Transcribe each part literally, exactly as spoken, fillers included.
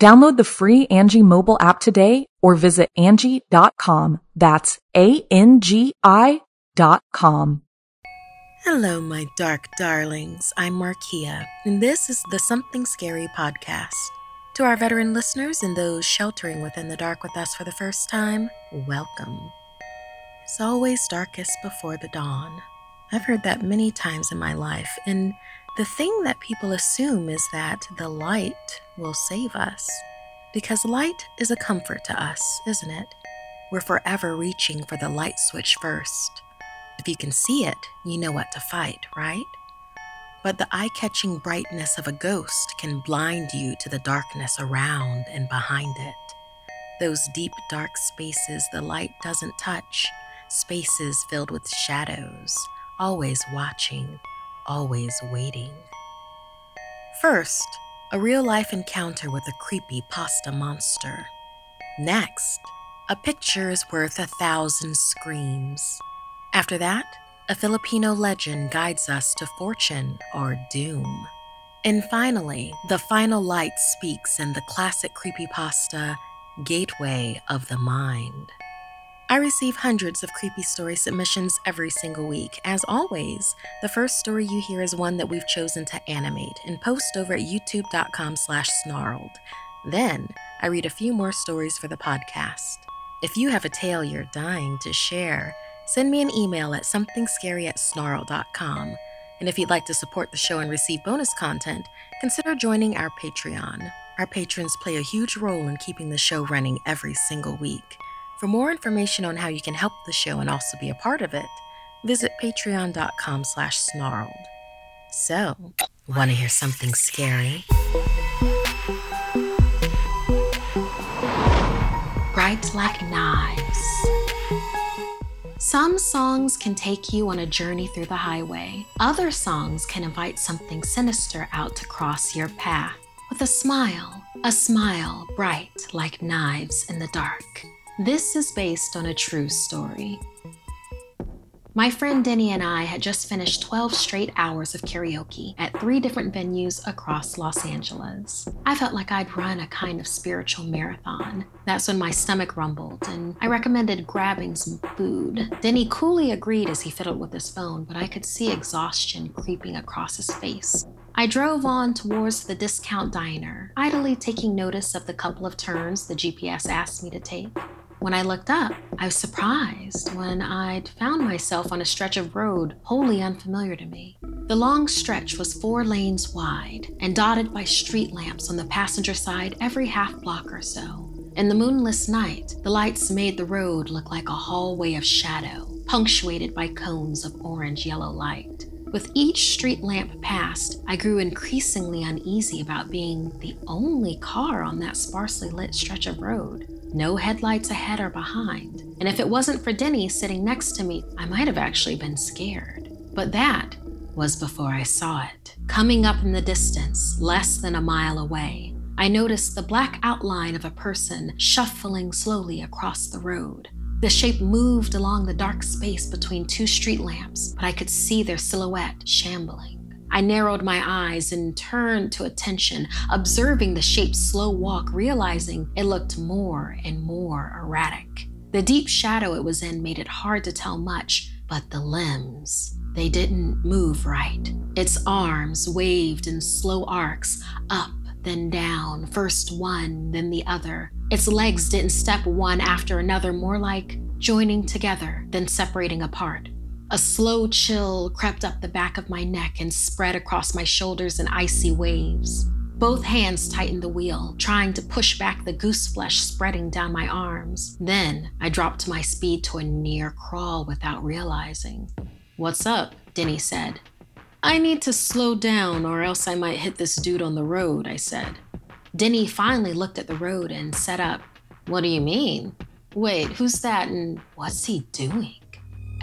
Download the free Angie mobile app today or visit Angie dot com. That's A N G I dot com. Hello, my dark darlings. I'm Markeia, and this is the Something Scary Podcast. To our veteran listeners and those sheltering within the dark with us for the first time, welcome. It's always darkest before the dawn. I've heard that many times in my life, and the thing that people assume is that the light will save us, because light is a comfort to us, isn't it? We're forever reaching for the light switch first. If you can see it, you know what to fight, right? But the eye-catching brightness of a ghost can blind you to the darkness around and behind it. Those deep, dark spaces the light doesn't touch, spaces filled with shadows, always watching, always waiting. First, a real-life encounter with a creepy pasta monster. Next, a picture is worth a thousand screams. After that, a Filipino legend guides us to fortune or doom. And finally, the final light speaks in the classic creepypasta, Gateway of the Mind. I receive hundreds of creepy story submissions every single week. As always, the first story you hear is one that we've chosen to animate and post over at youtube.com slash snarled. Then, I read a few more stories for the podcast. If you have a tale you're dying to share, send me an email at somethingscary at snarl dot com. And if you'd like to support the show and receive bonus content, consider joining our Patreon. Our patrons play a huge role in keeping the show running every single week. For more information on how you can help the show and also be a part of it, visit patreon.com slash snarled. So, want to hear something scary? Bright like knives. Some songs can take you on a journey through the highway. Other songs can invite something sinister out to cross your path. With a smile, a smile bright like knives in the dark. This is based on a true story. My friend Denny and I had just finished twelve straight hours of karaoke at three different venues across Los Angeles. I felt like I'd run a kind of spiritual marathon. That's when my stomach rumbled, and I recommended grabbing some food. Denny coolly agreed as he fiddled with his phone, but I could see exhaustion creeping across his face. I drove on towards the discount diner, idly taking notice of the couple of turns the G P S asked me to take. When I looked up, I was surprised when I'd found myself on a stretch of road wholly unfamiliar to me. The long stretch was four lanes wide and dotted by street lamps on the passenger side every half block or so. In the moonless night, the lights made the road look like a hallway of shadow, punctuated by cones of orange-yellow light. With each street lamp passed, I grew increasingly uneasy about being the only car on that sparsely lit stretch of road. No headlights ahead or behind. And if it wasn't for Denny sitting next to me, I might have actually been scared. But that was before I saw it. Coming up in the distance, less than a mile away, I noticed the black outline of a person shuffling slowly across the road. The shape moved along the dark space between two street lamps, but I could see their silhouette shambling. I narrowed my eyes and turned to attention, observing the shape's slow walk, realizing it looked more and more erratic. The deep shadow it was in made it hard to tell much, but the limbs, they didn't move right. Its arms waved in slow arcs, up, then down, first one, then the other. Its legs didn't step one after another, more like joining together than separating apart. A slow chill crept up the back of my neck and spread across my shoulders in icy waves. Both hands tightened the wheel, trying to push back the goose flesh spreading down my arms. Then I dropped my speed to a near crawl without realizing. "What's up?" Denny said. "I need to slow down or else I might hit this dude on the road," I said. Denny finally looked at the road and sat up. "What do you mean? Wait, who's that and what's he doing?"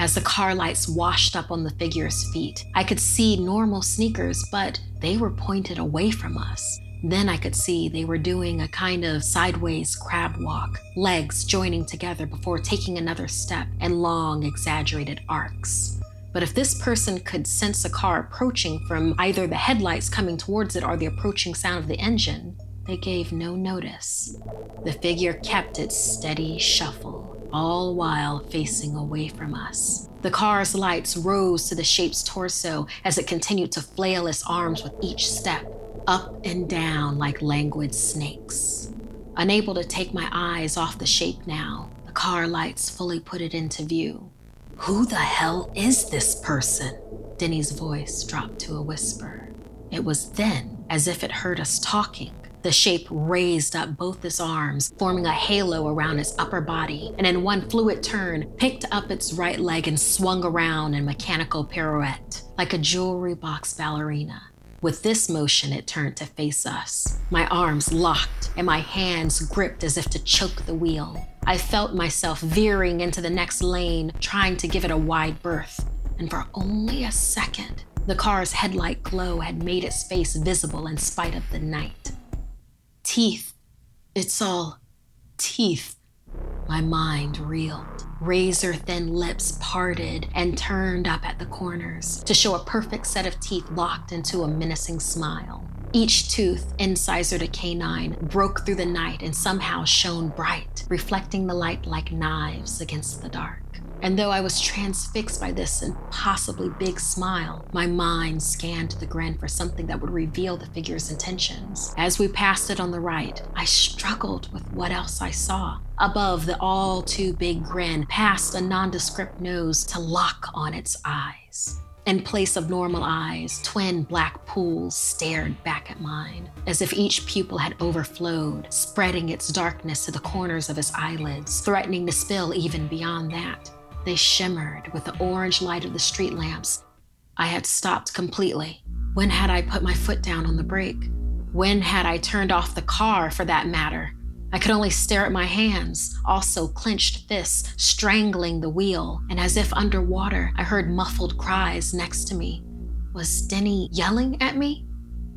As the car lights washed up on the figure's feet, I could see normal sneakers, but they were pointed away from us. Then I could see they were doing a kind of sideways crab walk, legs joining together before taking another step and long, exaggerated arcs. But if this person could sense a car approaching from either the headlights coming towards it or the approaching sound of the engine, they gave no notice. The figure kept its steady shuffle, all while facing away from us. The car's lights rose to the shape's torso as it continued to flail its arms with each step, up and down like languid snakes. Unable to take my eyes off the shape now, the car lights fully put it into view. "Who the hell is this person?" Denny's voice dropped to a whisper. It was then, as if it heard us talking, the shape raised up both its arms, forming a halo around its upper body, and in one fluid turn, picked up its right leg and swung around in mechanical pirouette, like a jewelry box ballerina. With this motion, it turned to face us. My arms locked and my hands gripped as if to choke the wheel. I felt myself veering into the next lane, trying to give it a wide berth, and for only a second, the car's headlight glow had made its face visible in spite of the night. Teeth. It's all teeth. My mind reeled. Razor-thin lips parted and turned up at the corners to show a perfect set of teeth locked into a menacing smile. Each tooth, incisor to canine, broke through the night and somehow shone bright, reflecting the light like knives against the dark. And though I was transfixed by this impossibly big smile, my mind scanned the grin for something that would reveal the figure's intentions. As we passed it on the right, I struggled with what else I saw. Above the all-too-big grin, past a nondescript nose to lock on its eyes. In place of normal eyes, twin black pools stared back at mine, as if each pupil had overflowed, spreading its darkness to the corners of its eyelids, threatening to spill even beyond that. They shimmered with the orange light of the street lamps. I had stopped completely. When had I put my foot down on the brake? When had I turned off the car, for that matter? I could only stare at my hands, also clenched fists, strangling the wheel, and as if underwater, I heard muffled cries next to me. Was Denny yelling at me?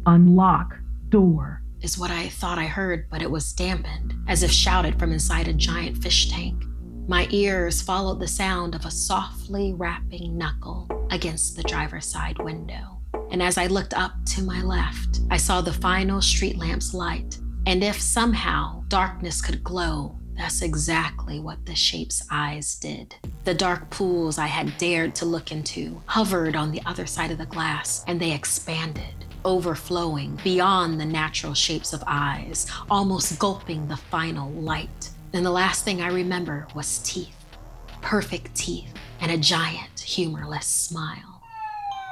"Unlock door," is what I thought I heard, but it was dampened, as if shouted from inside a giant fish tank. My ears followed the sound of a softly rapping knuckle against the driver's side window. And as I looked up to my left, I saw the final street lamp's light. And if somehow darkness could glow, that's exactly what the shape's eyes did. The dark pools I had dared to look into hovered on the other side of the glass, and they expanded, overflowing beyond the natural shapes of eyes, almost gulping the final light. And the last thing I remember was teeth, perfect teeth, and a giant, humorless smile.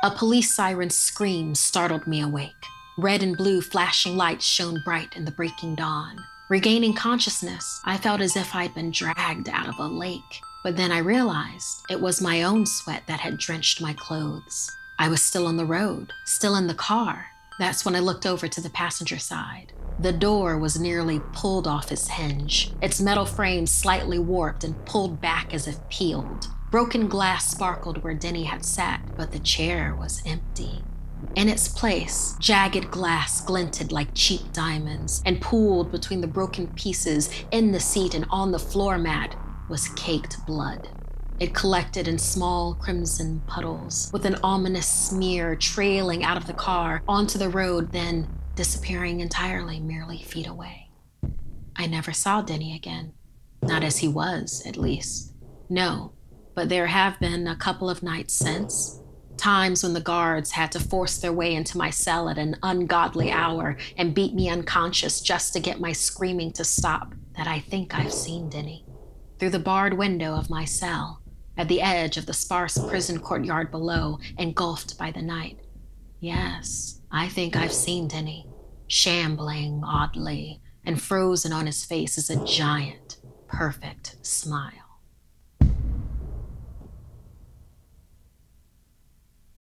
A police siren scream startled me awake. Red and blue flashing lights shone bright in the breaking dawn. Regaining consciousness, I felt as if I'd been dragged out of a lake. But then I realized it was my own sweat that had drenched my clothes. I was still on the road, still in the car. That's when I looked over to the passenger side. The door was nearly pulled off its hinge, its metal frame slightly warped and pulled back as if peeled. Broken glass sparkled where Denny had sat, but the chair was empty. In its place, jagged glass glinted like cheap diamonds, and pooled between the broken pieces in the seat and on the floor mat was caked blood. It collected in small crimson puddles, with an ominous smear trailing out of the car onto the road, then disappearing entirely merely feet away. I never saw Denny again. Not as he was, at least. No, but there have been a couple of nights since. Times when the guards had to force their way into my cell at an ungodly hour and beat me unconscious just to get my screaming to stop, that I think I've seen Denny. Through the barred window of my cell, at the edge of the sparse prison courtyard below, engulfed by the night. Yes, I think I've seen Denny, shambling oddly, and frozen on his face is a giant, perfect smile.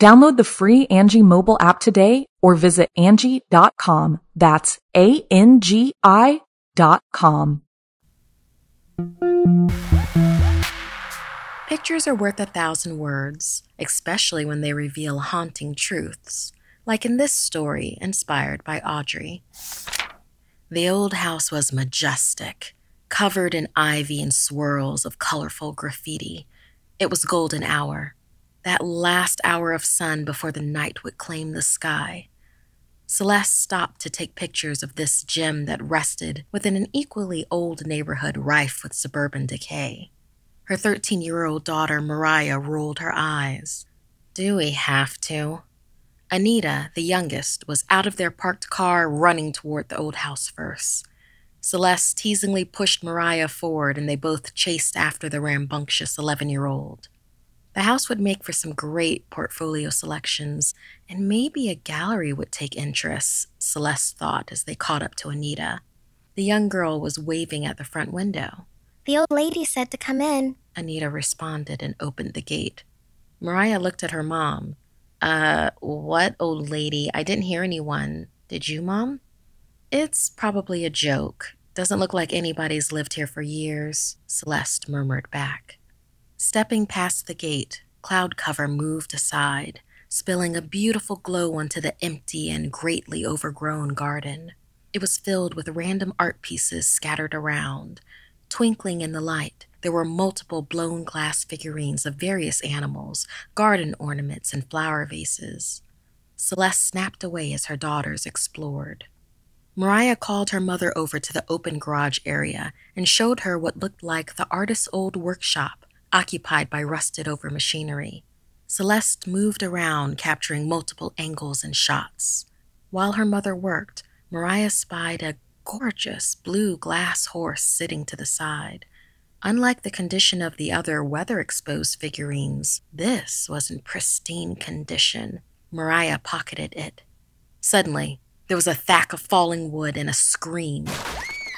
Download the free Angie mobile app today or visit Angie dot com. That's A N G I dot com. Pictures are worth a thousand words, especially when they reveal haunting truths, like in this story inspired by Audrey. The old house was majestic, covered in ivy and swirls of colorful graffiti. It was golden hour, that last hour of sun before the night would claim the sky. Celeste stopped to take pictures of this gem that rested within an equally old neighborhood rife with suburban decay. Her thirteen-year-old daughter, Mariah, rolled her eyes. Do we have to? Anita, the youngest, was out of their parked car, running toward the old house first. Celeste teasingly pushed Mariah forward, and they both chased after the rambunctious eleven-year-old. The house would make for some great portfolio selections, and maybe a gallery would take interest, Celeste thought as they caught up to Anita. The young girl was waving at the front window. The old lady said to come in, Anita responded and opened the gate. Mariah looked at her mom. Uh, what old lady? I didn't hear anyone. Did you, Mom? It's probably a joke. Doesn't look like anybody's lived here for years, Celeste murmured back. Stepping past the gate, cloud cover moved aside, spilling a beautiful glow onto the empty and greatly overgrown garden. It was filled with random art pieces scattered around. Twinkling in the light, there were multiple blown glass figurines of various animals, garden ornaments, and flower vases. Celeste snapped away as her daughters explored. Mariah called her mother over to the open garage area and showed her what looked like the artist's old workshop, occupied by rusted-over machinery. Celeste moved around, capturing multiple angles and shots. While her mother worked, Mariah spied a gorgeous blue glass horse sitting to the side. Unlike the condition of the other weather-exposed figurines, this was in pristine condition. Mariah pocketed it. Suddenly, there was a thwack of falling wood and a scream.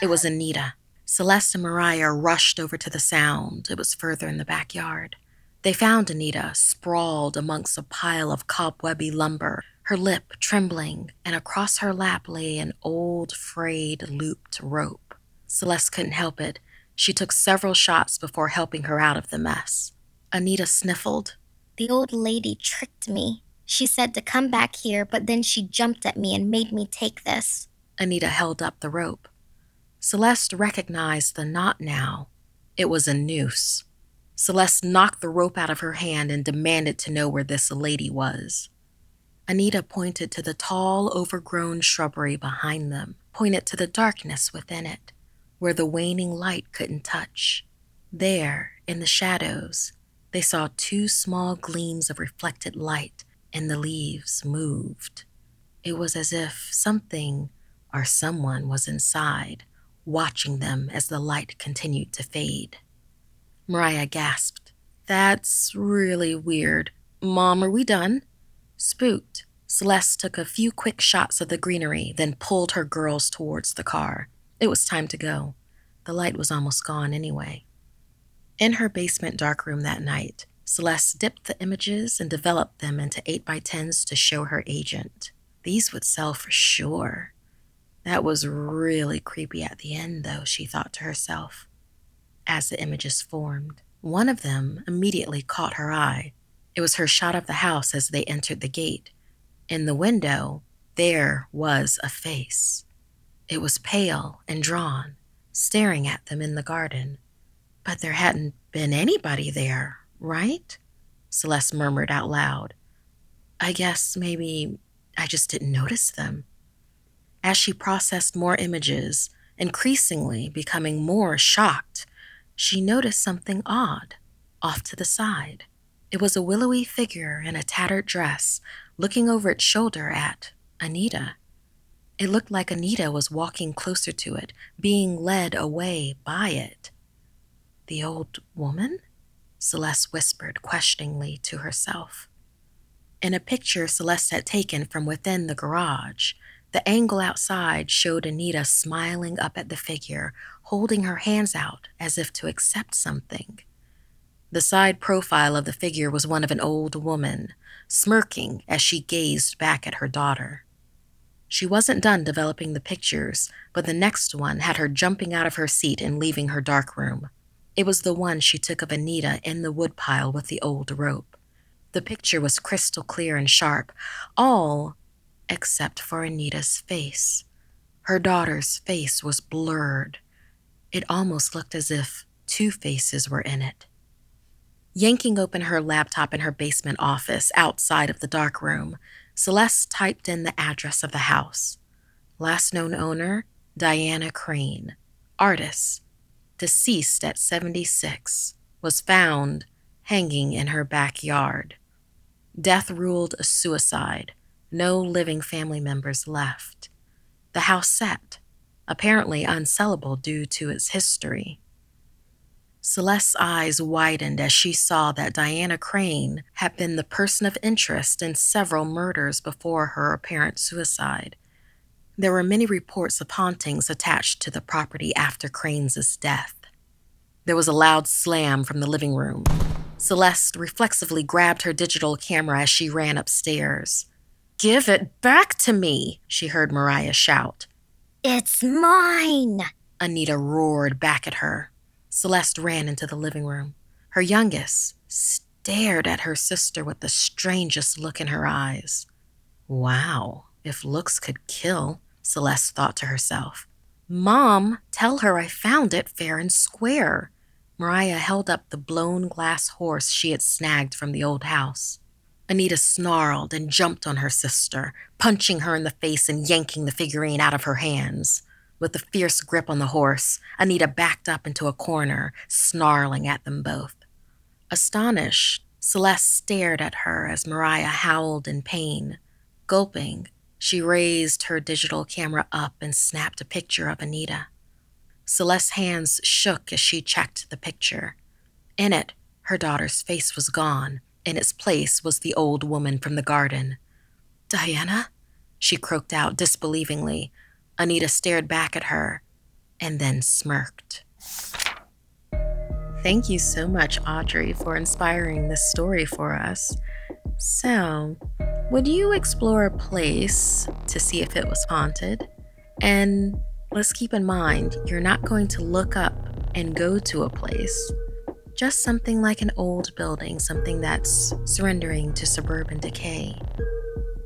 It was Anita. Celeste and Mariah rushed over to the sound. It was further in the backyard. They found Anita sprawled amongst a pile of cobwebby lumber, her lip trembling, and across her lap lay an old, frayed, looped rope. Celeste couldn't help it. She took several shots before helping her out of the mess. Anita sniffled. The old lady tricked me. She said to come back here, but then she jumped at me and made me take this. Anita held up the rope. Celeste recognized the knot now. It was a noose. Celeste knocked the rope out of her hand and demanded to know where this lady was. Anita pointed to the tall, overgrown shrubbery behind them, pointed to the darkness within it, where the waning light couldn't touch. There, in the shadows, they saw two small gleams of reflected light, and the leaves moved. It was as if something or someone was inside, watching them as the light continued to fade. Mariah gasped. That's really weird. Mom, are we done? Spooked, Celeste took a few quick shots of the greenery, then pulled her girls towards the car. It was time to go. The light was almost gone anyway. In her basement darkroom that night, Celeste dipped the images and developed them into eight by tens to show her agent. These would sell for sure. That was really creepy at the end, though, she thought to herself. As the images formed, one of them immediately caught her eye. It was her shot of the house as they entered the gate. In the window, there was a face. It was pale and drawn, staring at them in the garden. But there hadn't been anybody there, right? Celeste murmured out loud. I guess maybe I just didn't notice them. As she processed more images, increasingly becoming more shocked, she noticed something odd off to the side. It was a willowy figure in a tattered dress, looking over its shoulder at Anita. It looked like Anita was walking closer to it, being led away by it. The old woman? Celeste whispered questioningly to herself. In a picture Celeste had taken from within the garage, the angle outside showed Anita smiling up at the figure, holding her hands out as if to accept something. The side profile of the figure was one of an old woman, smirking as she gazed back at her daughter. She wasn't done developing the pictures, but the next one had her jumping out of her seat and leaving her dark room. It was the one she took of Anita in the woodpile with the old rope. The picture was crystal clear and sharp, all except for Anita's face. Her daughter's face was blurred. It almost looked as if two faces were in it. Yanking open her laptop in her basement office outside of the dark room, Celeste typed in the address of the house. Last known owner, Diana Crane. Artist. Deceased at seventy-six, was found hanging in her backyard. Death ruled a suicide. No living family members left. The house set, apparently unsellable due to its history. Celeste's eyes widened as she saw that Diana Crane had been the person of interest in several murders before her apparent suicide. There were many reports of hauntings attached to the property after Crane's death. There was a loud slam from the living room. Celeste reflexively grabbed her digital camera as she ran upstairs. "Give it back to me," she heard Mariah shout. "It's mine," Anita roared back at her. Celeste ran into the living room. Her youngest stared at her sister with the strangest look in her eyes. Wow, if looks could kill, Celeste thought to herself. "Mom, tell her I found it fair and square." Mariah held up the blown glass horse she had snagged from the old house. Anita snarled and jumped on her sister, punching her in the face and yanking the figurine out of her hands. With a fierce grip on the horse, Anita backed up into a corner, snarling at them both. Astonished, Celeste stared at her as Mariah howled in pain. Gulping, she raised her digital camera up and snapped a picture of Anita. Celeste's hands shook as she checked the picture. In it, her daughter's face was gone. In its place was the old woman from the garden. "Diana?" she croaked out disbelievingly. Anita stared back at her and then smirked. Thank you so much, Audrey, for inspiring this story for us. So, would you explore a place to see if it was haunted? And let's keep in mind, you're not going to look up and go to a place. Just something like an old building, something that's surrendering to suburban decay.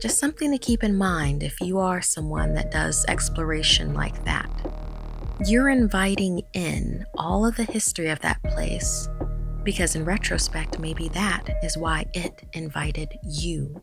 Just something to keep in mind if you are someone that does exploration like that. You're inviting in all of the history of that place, because in retrospect, maybe that is why it invited you.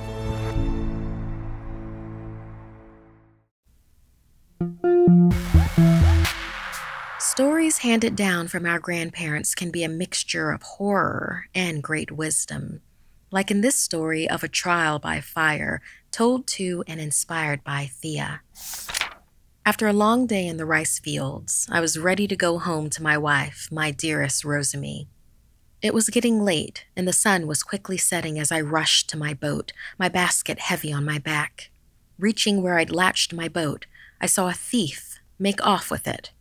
Stories handed down from our grandparents can be a mixture of horror and great wisdom, like in this story of a trial by fire, told to and inspired by Thea. After a long day in the rice fields, I was ready to go home to my wife, my dearest Rosamy. It was getting late, and the sun was quickly setting as I rushed to my boat, my basket heavy on my back. Reaching where I'd latched my boat, I saw a thief make off with it.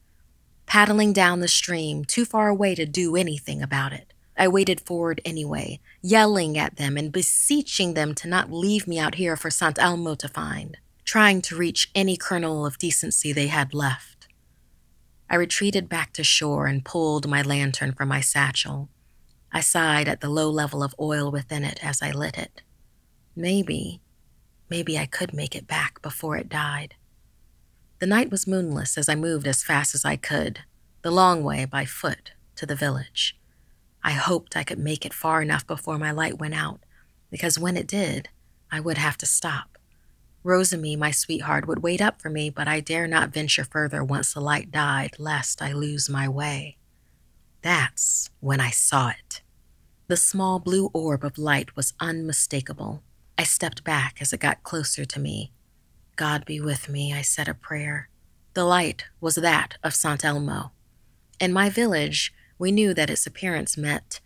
Paddling down the stream, too far away to do anything about it. I waded forward anyway, yelling at them and beseeching them to not leave me out here for Sant Elmo to find, trying to reach any kernel of decency they had left. I retreated back to shore and pulled my lantern from my satchel. I sighed at the low level of oil within it as I lit it. Maybe, maybe I could make it back before it died. The night was moonless as I moved as fast as I could, the long way by foot to the village. I hoped I could make it far enough before my light went out, because when it did, I would have to stop. Rosamy, my sweetheart, would wait up for me, but I dare not venture further once the light died, lest I lose my way. That's when I saw it. The small blue orb of light was unmistakable. I stepped back as it got closer to me. God be with me, I said a prayer. The light was that of Sant Elmo. In my village, we knew that its appearance meant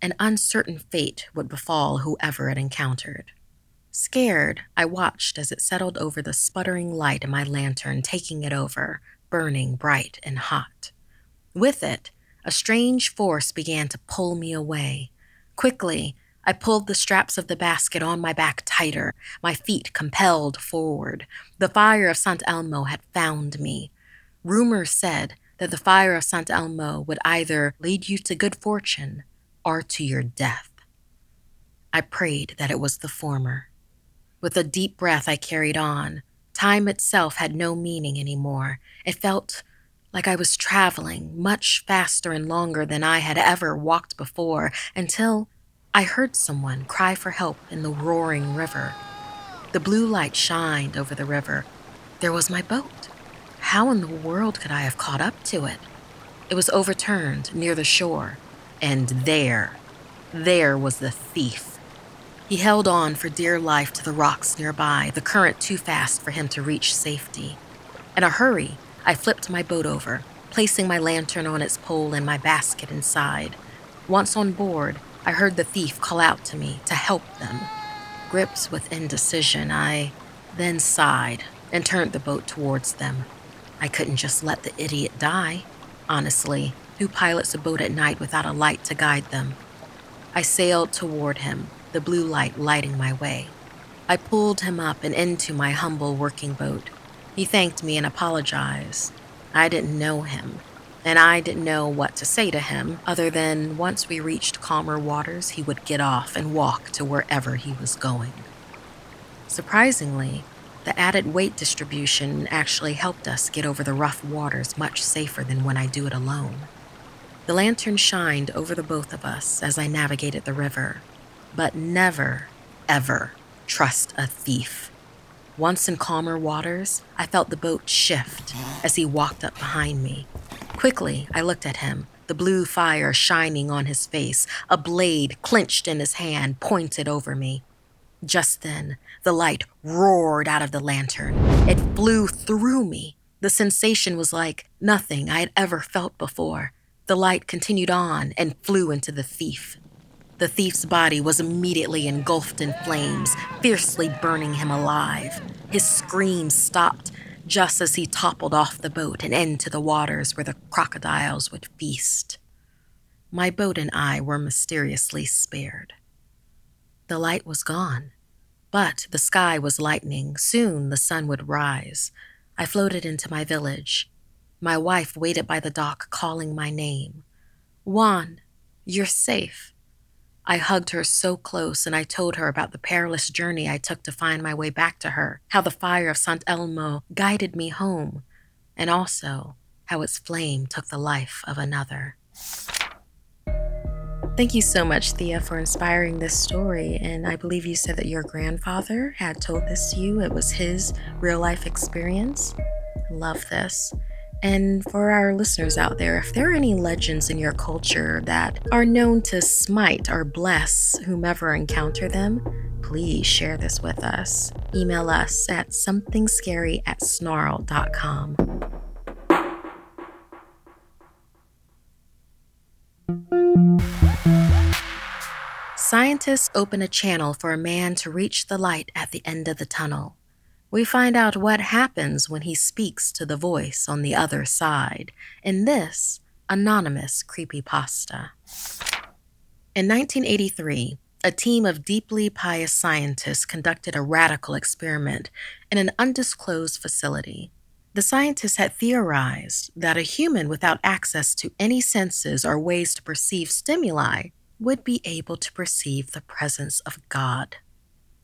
an uncertain fate would befall whoever it encountered. Scared, I watched as it settled over the sputtering light in my lantern, taking it over, burning bright and hot. With it, a strange force began to pull me away. Quickly, I pulled the straps of the basket on my back tighter, my feet compelled forward. The fire of Sant Elmo had found me. Rumor said that the fire of Sant Elmo would either lead you to good fortune or to your death. I prayed that it was the former. With a deep breath, I carried on. Time itself had no meaning anymore. It felt like I was traveling much faster and longer than I had ever walked before, until I heard someone cry for help in the roaring river. The blue light shined over the river. There was my boat. How in the world could I have caught up to it? It was overturned near the shore, and there, there was the thief. He held on for dear life to the rocks nearby, the current too fast for him to reach safety. In a hurry, I flipped my boat over, placing my lantern on its pole and my basket inside. Once on board, I heard the thief call out to me to help them. Gripped with indecision, I then sighed and turned the boat towards them. I couldn't just let the idiot die. Honestly, who pilots a boat at night without a light to guide them? I sailed toward him, the blue light lighting my way. I pulled him up and into my humble working boat. He thanked me and apologized. I didn't know him, and I didn't know what to say to him, other than once we reached calmer waters, he would get off and walk to wherever he was going. Surprisingly, the added weight distribution actually helped us get over the rough waters much safer than when I do it alone. The lantern shined over the both of us as I navigated the river, but never, ever trust a thief. Once in calmer waters, I felt the boat shift as he walked up behind me. Quickly, I looked at him, the blue fire shining on his face, a blade clenched in his hand, pointed over me. Just then, the light roared out of the lantern. It flew through me. The sensation was like nothing I had ever felt before. The light continued on and flew into the thief. The thief's body was immediately engulfed in flames, fiercely burning him alive. His screams stopped just as he toppled off the boat and into the waters where the crocodiles would feast. My boat and I were mysteriously spared. The light was gone, but the sky was lightening. Soon the sun would rise. I floated into my village. My wife waited by the dock, calling my name. "Juan, you're safe." I hugged her so close, and I told her about the perilous journey I took to find my way back to her, how the fire of Sant Elmo guided me home, and also how its flame took the life of another. Thank you so much, Thea, for inspiring this story. And I believe you said that your grandfather had told this to you. It was his real-life experience. Love this. And for our listeners out there, if there are any legends in your culture that are known to smite or bless whomever encounter them, please share this with us. Email us at somethingscary at snarled dot com. Scientists open a channel for a man to reach the light at the end of the tunnel. We find out what happens when he speaks to the voice on the other side in this anonymous creepypasta. In nineteen eighty-three, a team of deeply pious scientists conducted a radical experiment in an undisclosed facility. The scientists had theorized that a human without access to any senses or ways to perceive stimuli would be able to perceive the presence of God.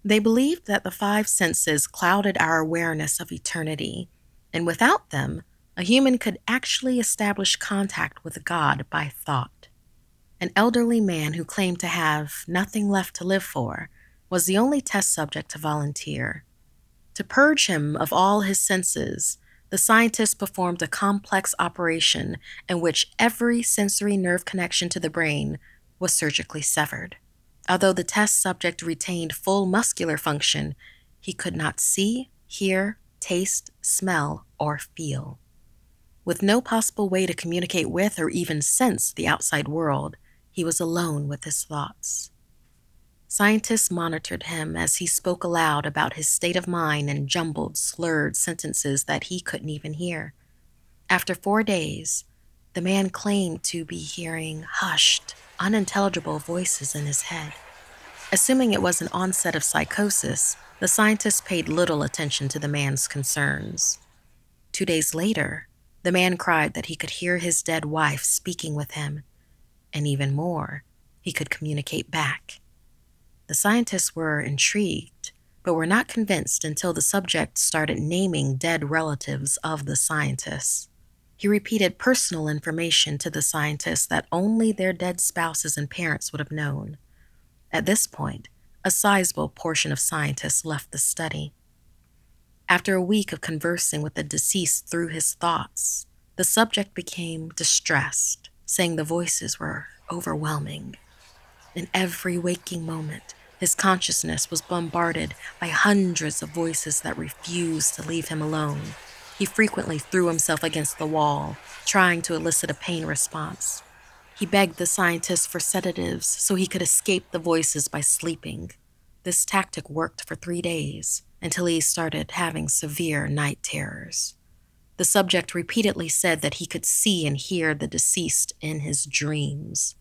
They believed that the five senses clouded our awareness of eternity, and without them, a human could actually establish contact with God by thought. An elderly man who claimed to have nothing left to live for was the only test subject to volunteer. To purge him of all his senses, the scientists performed a complex operation in which every sensory nerve connection to the brain was surgically severed. Although the test subject retained full muscular function, he could not see, hear, taste, smell, or feel. With no possible way to communicate with or even sense the outside world, he was alone with his thoughts. Scientists monitored him as he spoke aloud about his state of mind in jumbled, slurred sentences that he couldn't even hear. After four days, the man claimed to be hearing hushed, unintelligible voices in his head. Assuming it was an onset of psychosis, the scientists paid little attention to the man's concerns. Two days later, the man cried that he could hear his dead wife speaking with him, and even more, he could communicate back. The scientists were intrigued, but were not convinced until the subject started naming dead relatives of the scientists. He repeated personal information to the scientists that only their dead spouses and parents would have known. At this point, a sizable portion of scientists left the study. After a week of conversing with the deceased through his thoughts, the subject became distressed, saying the voices were overwhelming. In every waking moment, his consciousness was bombarded by hundreds of voices that refused to leave him alone. He frequently threw himself against the wall, trying to elicit a pain response. He begged the scientists for sedatives so he could escape the voices by sleeping. This tactic worked for three days, until he started having severe night terrors. The subject repeatedly said that he could see and hear the deceased in his dreams.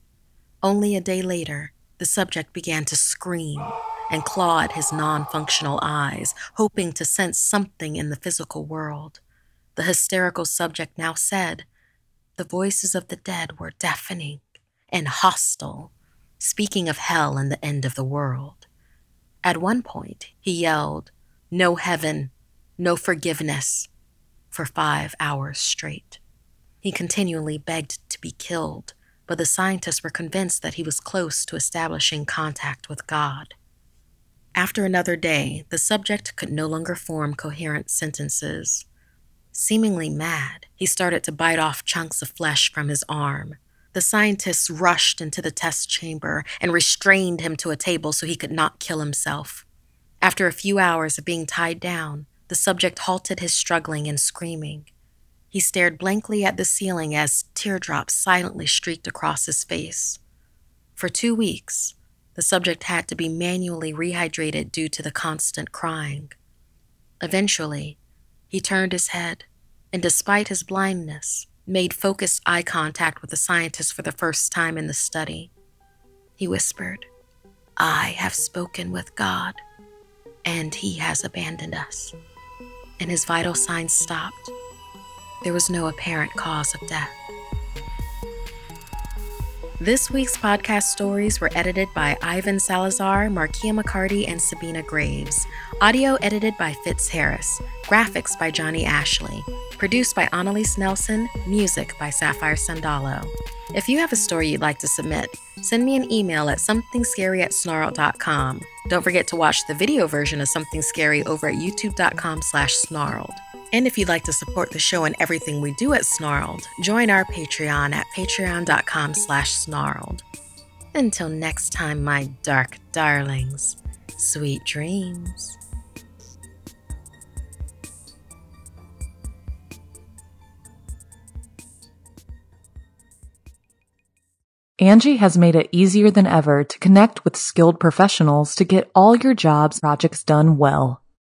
Only a day later, the subject began to scream and claw at his non-functional eyes, hoping to sense something in the physical world. The hysterical subject now said, "The voices of the dead were deafening and hostile, speaking of hell and the end of the world." At one point, he yelled, "No heaven, no forgiveness," for five hours straight. He continually begged to be killed, but the scientists were convinced that he was close to establishing contact with God. After another day, the subject could no longer form coherent sentences. Seemingly mad, he started to bite off chunks of flesh from his arm. The scientists rushed into the test chamber and restrained him to a table so he could not kill himself. After a few hours of being tied down, the subject halted his struggling and screaming. He stared blankly at the ceiling as teardrops silently streaked across his face. For two weeks, the subject had to be manually rehydrated due to the constant crying. Eventually, he turned his head, and despite his blindness, made focused eye contact with the scientist for the first time in the study. He whispered, "I have spoken with God, and he has abandoned us." And his vital signs stopped. There was no apparent cause of death. This week's podcast stories were edited by Ivan Salazar, Markeia McCarty, and Sabina Graves. Audio edited by Fitz Harris. Graphics by Johnny Ashley. Produced by Annalise Nelson. Music by Sapphire Sandalo. If you have a story you'd like to submit, send me an email at something scary at snarled dot com. Don't forget to watch the video version of Something Scary over at youtube dot com slash snarled. And if you'd like to support the show and everything we do at Snarled, join our Patreon at patreon dot com slash snarled. Until next time, my dark darlings, sweet dreams. Angie has made it easier than ever to connect with skilled professionals to get all your jobs projects done well.